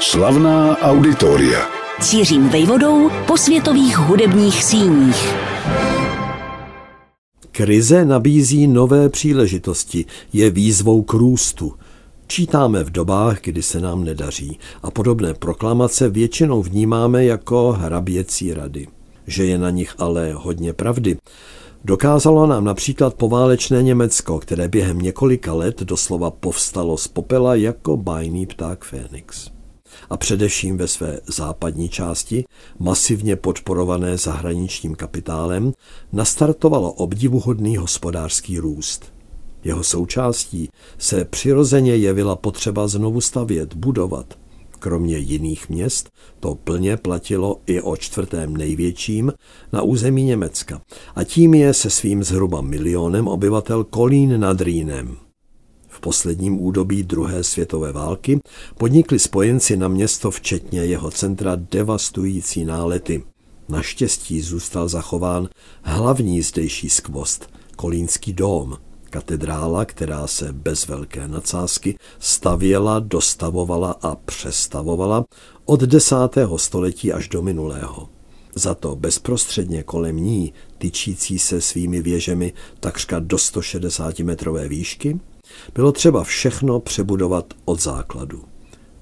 Slavná auditoria. Cířím Vejvodou po světových hudebních síních. Krize nabízí nové příležitosti, je výzvou k růstu. Čítáme v dobách, kdy se nám nedaří a podobné proklamace většinou vnímáme jako hraběcí rady. Že je na nich ale hodně pravdy. Dokázalo nám například poválečné Německo, které během několika let doslova povstalo z popela jako bajný pták Fenix. A především ve své západní části, masivně podporované zahraničním kapitálem, nastartovalo obdivuhodný hospodářský růst. Jeho součástí se přirozeně jevila potřeba znovu stavět, budovat. Kromě jiných měst to plně platilo i o čtvrtém největším na území Německa. A tím je se svým zhruba 1 milionem obyvatel Kolín nad Rýnem. V posledním údobí druhé světové války podnikli spojenci na město včetně jeho centra devastující nálety. Naštěstí zůstal zachován hlavní zdejší skvost, kolínský dóm. Katedrála, která se bez velké nadsázky stavěla, dostavovala a přestavovala od 10. století až do minulého. Za to bezprostředně kolem ní, tyčící se svými věžemi takřka do 160-metrové výšky, bylo třeba všechno přebudovat od základu.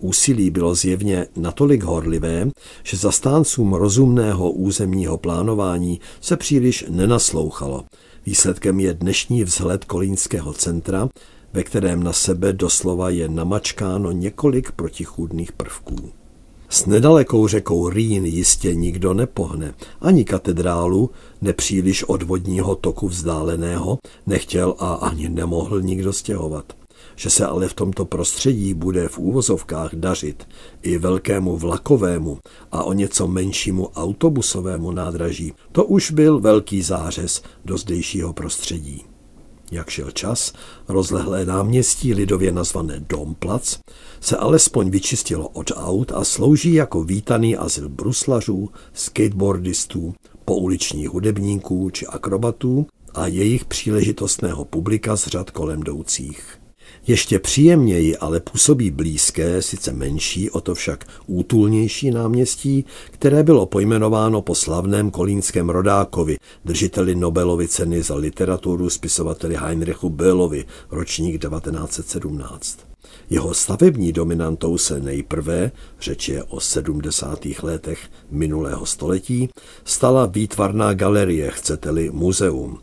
Úsilí bylo zjevně natolik horlivé, že zastáncům rozumného územního plánování se příliš nenaslouchalo. Výsledkem je dnešní vzhled kolínského centra, ve kterém na sebe doslova je namačkáno několik protichůdných prvků. S nedalekou řekou Rýn jistě nikdo nepohne, ani katedrálu, nepříliš od vodního toku vzdáleného, nechtěl a ani nemohl nikdo stěhovat. Že se ale v tomto prostředí bude v úvozovkách dařit i velkému vlakovému a o něco menšímu autobusovému nádraží, to už byl velký zářez do zdejšího prostředí. Jak šel čas, rozlehlé náměstí lidově nazvané Domplatz se alespoň vyčistilo od aut a slouží jako vítaný azyl bruslařů, skateboardistů, pouličních hudebníků či akrobatů a jejich příležitostného publika z řad kolem jdoucích. Ještě příjemněji ale působí blízké, sice menší, o to však útulnější náměstí, které bylo pojmenováno po slavném kolínském rodákovi, držiteli Nobelovy ceny za literaturu, spisovateli Heinrichu Böllovi, ročník 1917. Jeho stavební dominantou se nejprve, řeč je o 70. letech minulého století, stala výtvarná galerie, chcete-li muzeum.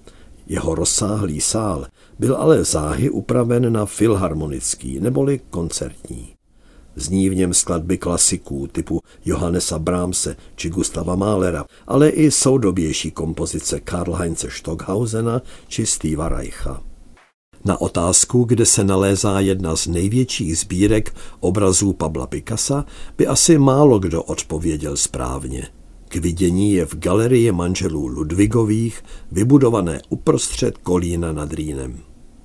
Jeho rozsáhlý sál byl ale záhy upraven na filharmonický, neboli koncertní. Zní v něm skladby klasiků typu Johannesa Brahmse či Gustava Mahlera, ale i soudobější kompozice Karlheinze Stockhausena či Steva Reicha. Na otázku, kde se nalézá jedna z největších sbírek obrazů Pabla Picassa, by asi málo kdo odpověděl správně. K vidění je v galerii manželů Ludwigových, vybudované uprostřed Kolína nad Rýnem.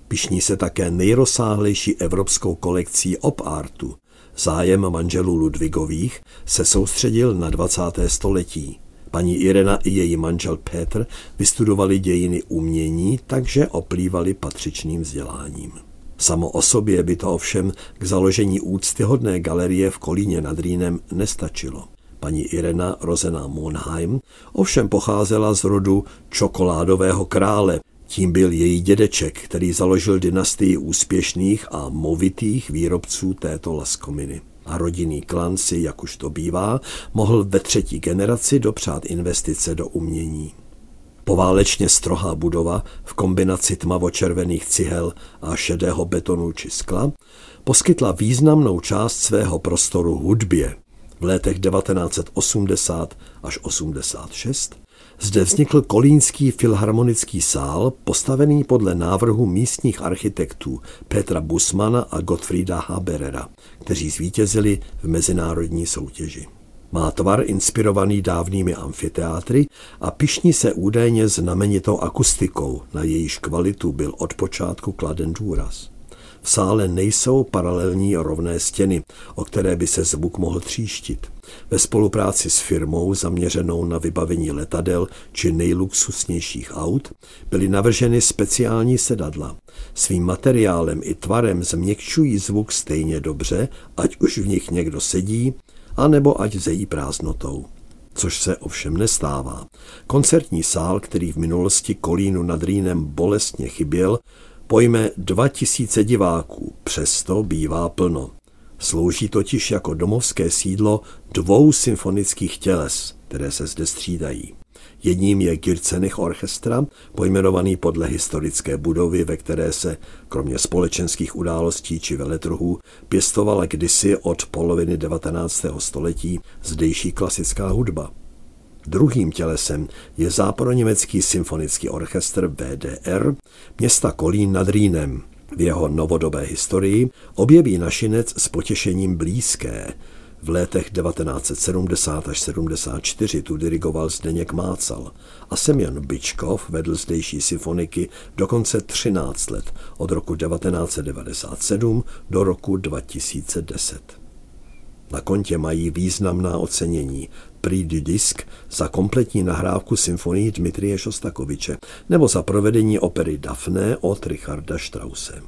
Pyšní se také nejrozsáhlejší evropskou kolekcí op artu. Zájem manželů Ludwigových se soustředil na 20. století. Paní Irena i její manžel Petr vystudovali dějiny umění, takže oplývali patřičným vzděláním. Samo o sobě by to ovšem k založení úctyhodné galerie v Kolíně nad Rýnem nestačilo. Paní Irena, rozená Monheim, ovšem pocházela z rodu čokoládového krále. Tím byl její dědeček, který založil dynastii úspěšných a movitých výrobců této laskominy. A rodinný klan si, jak už to bývá, mohl ve 3. generaci dopřát investice do umění. Poválečně strohá budova v kombinaci tmavočervených cihel a šedého betonu či skla poskytla významnou část svého prostoru hudbě. V letech 1980 až 86 zde vznikl kolínský filharmonický sál, postavený podle návrhu místních architektů Petra Busmana a Gottfrieda Haberera, kteří zvítězili v mezinárodní soutěži. Má tvar inspirovaný dávnými amfiteátry a pyšní se údajně znamenitou akustikou, na jejíž kvalitu byl od počátku kladen důraz. V V sále nejsou paralelní rovné stěny, o které by se zvuk mohl tříštit. Ve spolupráci s firmou zaměřenou na vybavení letadel či nejluxusnějších aut byly navrženy speciální sedadla. Svým materiálem i tvarem změkčují zvuk stejně dobře, ať už v nich někdo sedí, anebo ať zejí prázdnotou. Což se ovšem nestává. Koncertní sál, který v minulosti Kolínu nad Rýnem bolestně chyběl, pojme 2000 diváků, přesto bývá plno. Slouží totiž jako domovské sídlo 2 symfonických těles, které se zde střídají. Jedním je Gürzenich Orchester, pojmenovaný podle historické budovy, ve které se, kromě společenských událostí či veletrhů, pěstovala kdysi od poloviny 19. století zdejší klasická hudba. Druhým tělesem je Západoněmecký symfonický orchestr WDR města Kolín nad Rýnem. V jeho novodobé historii objeví našinec s potěšením blízké. V letech 1970 až 1974 tu dirigoval Zdeněk Mácal a Semjon Bychkov vedl zdejší symfoniky dokonce 13 let, od roku 1997 do roku 2010. Na kontě mají významná ocenění Prix du Disque za kompletní nahrávku symfonii Dmitrije Šostakoviče nebo za provedení opery Daphne od Richarda Strause.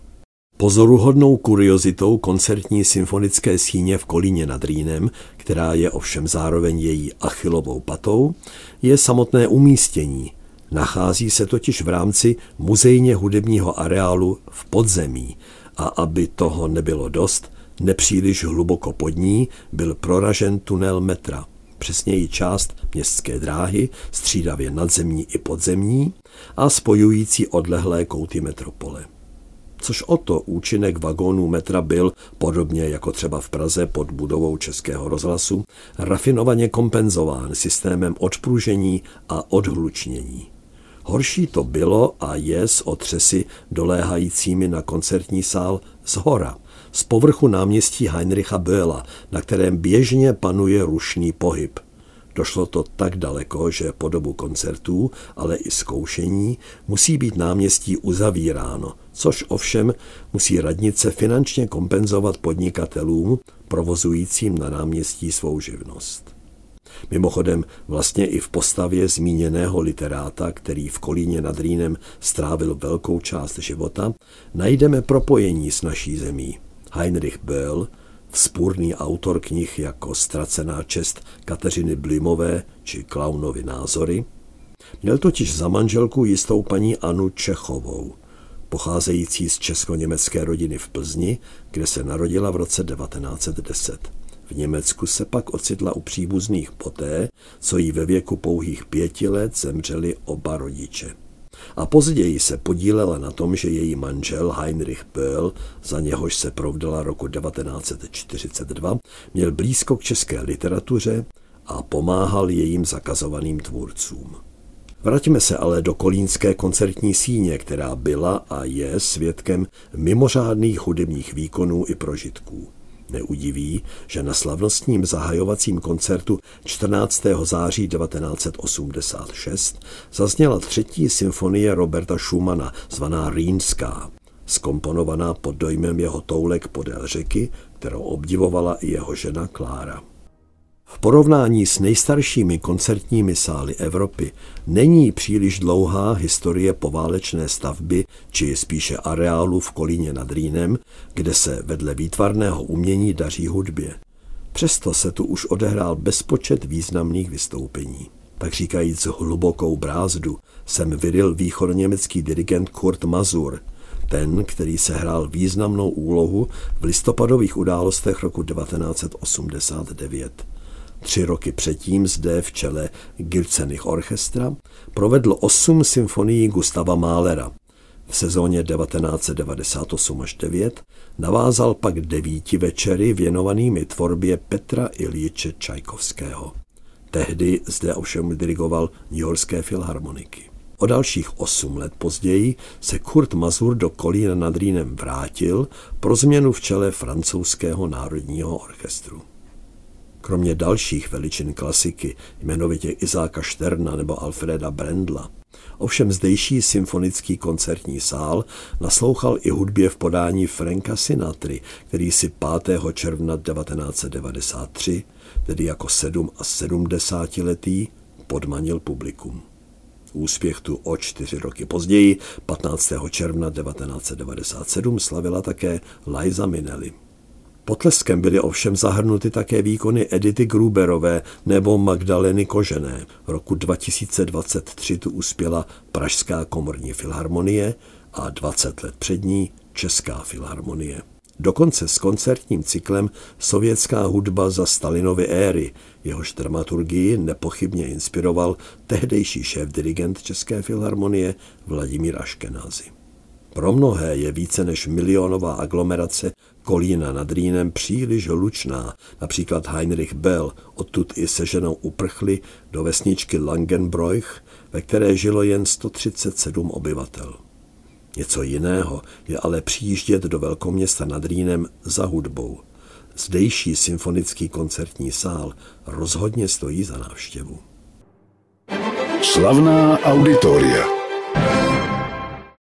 Pozoruhodnou kuriozitou koncertní symfonické síně v Kolíně nad Rýnem, která je ovšem zároveň její achilovou patou, je samotné umístění. Nachází se totiž v rámci muzejně hudebního areálu v podzemí a aby toho nebylo dost, nepříliš hluboko pod ní byl proražen tunel metra. Přesněji část městské dráhy, střídavě nadzemní i podzemní a spojující odlehlé kouty metropole. Což o to účinek vagónů metra byl, podobně jako třeba v Praze pod budovou Českého rozhlasu, rafinovaně kompenzován systémem odpružení a odhlučnění. Horší to bylo a je s otřesy doléhajícími na koncertní sál zhora, z povrchu náměstí Heinricha Bölla, na kterém běžně panuje rušný pohyb. Došlo to tak daleko, že po dobu koncertů, ale i zkoušení, musí být náměstí uzavíráno, což ovšem musí radnice finančně kompenzovat podnikatelům, provozujícím na náměstí svou živnost. Mimochodem vlastně i v postavě zmíněného literáta, který v Kolíně nad Rýnem strávil velkou část života, najdeme propojení s naší zemí. Heinrich Böll, vzpůrný autor knih jako Ztracená čest Kateřiny Blymové či Klaunovy názory, měl totiž za manželku jistou paní Anu Čechovou, pocházející z česko-německé rodiny v Plzni, kde se narodila v roce 1910. V Německu se pak ocitla u příbuzných poté, co jí ve věku pouhých 5 let zemřeli oba rodiče. A později se podílela na tom, že její manžel Heinrich Böll, za něhož se provdala roku 1942, měl blízko k české literatuře a pomáhal jejím zakazovaným tvůrcům. Vraťme se ale do kolínské koncertní síně, která byla a je svědkem mimořádných hudebních výkonů i prožitků. Neudiví, že na slavnostním zahajovacím koncertu 14. září 1986 zazněla 3. symfonie Roberta Schumana, zvaná Rýnská, zkomponovaná pod dojmem jeho Toulek podél řeky, kterou obdivovala i jeho žena Klára. V porovnání s nejstaršími koncertními sály Evropy není příliš dlouhá historie poválečné stavby, či spíše areálu v Kolíně nad Rýnem, kde se vedle výtvarného umění daří hudbě. Přesto se tu už odehrál bezpočet významných vystoupení. Tak říkajíc hlubokou brázdu sem vyril východoněmecký dirigent Kurt Mazur, ten, který sehrál významnou úlohu v listopadových událostech roku 1989. 3 roky předtím zde v čele Gürzenich Orchestra provedl 8 symfonií Gustava Mahlera. V sezóně 1998 až 9 navázal pak 9 večery věnovanými tvorbě Petra Iliče Čajkovského. Tehdy zde ovšem dirigoval newyorské filharmoniky. O dalších 8 let později se Kurt Mazur do Kolína nad Rýnem vrátil pro změnu v čele francouzského národního orchestru. Kromě dalších veličin klasiky, jmenovitě Izáka Šterna nebo Alfreda Brendla. Ovšem zdejší symfonický koncertní sál naslouchal i hudbě v podání Franka Sinatry, který si 5. června 1993, tedy jako 77letý, podmanil publikum. Úspěch tu o 4 roky později, 15. června 1997, slavila také Liza Minnelli. Potleskem byly ovšem zahrnuty také výkony Edity Gruberové nebo Magdaleny Kožené. Roku 2023 tu uspěla Pražská komorní filharmonie a 20 let před ní Česká filharmonie. Dokonce s koncertním cyklem Sovětská hudba za Stalinovy éry, jehož dramaturgii nepochybně inspiroval tehdejší šéf-dirigent České filharmonie Vladimír Aškenázy. Pro mnohé je více než milionová aglomerace Kolína nad Rýnem příliš hlučná, například Heinrich Böll odtud i se ženou uprchli do vesničky Langenbroich, ve které žilo jen 137 obyvatel. Něco jiného je ale přijíždět do velkoměsta nad Rýnem za hudbou. Zdejší symfonický koncertní sál rozhodně stojí za návštěvu. Slavná auditoria.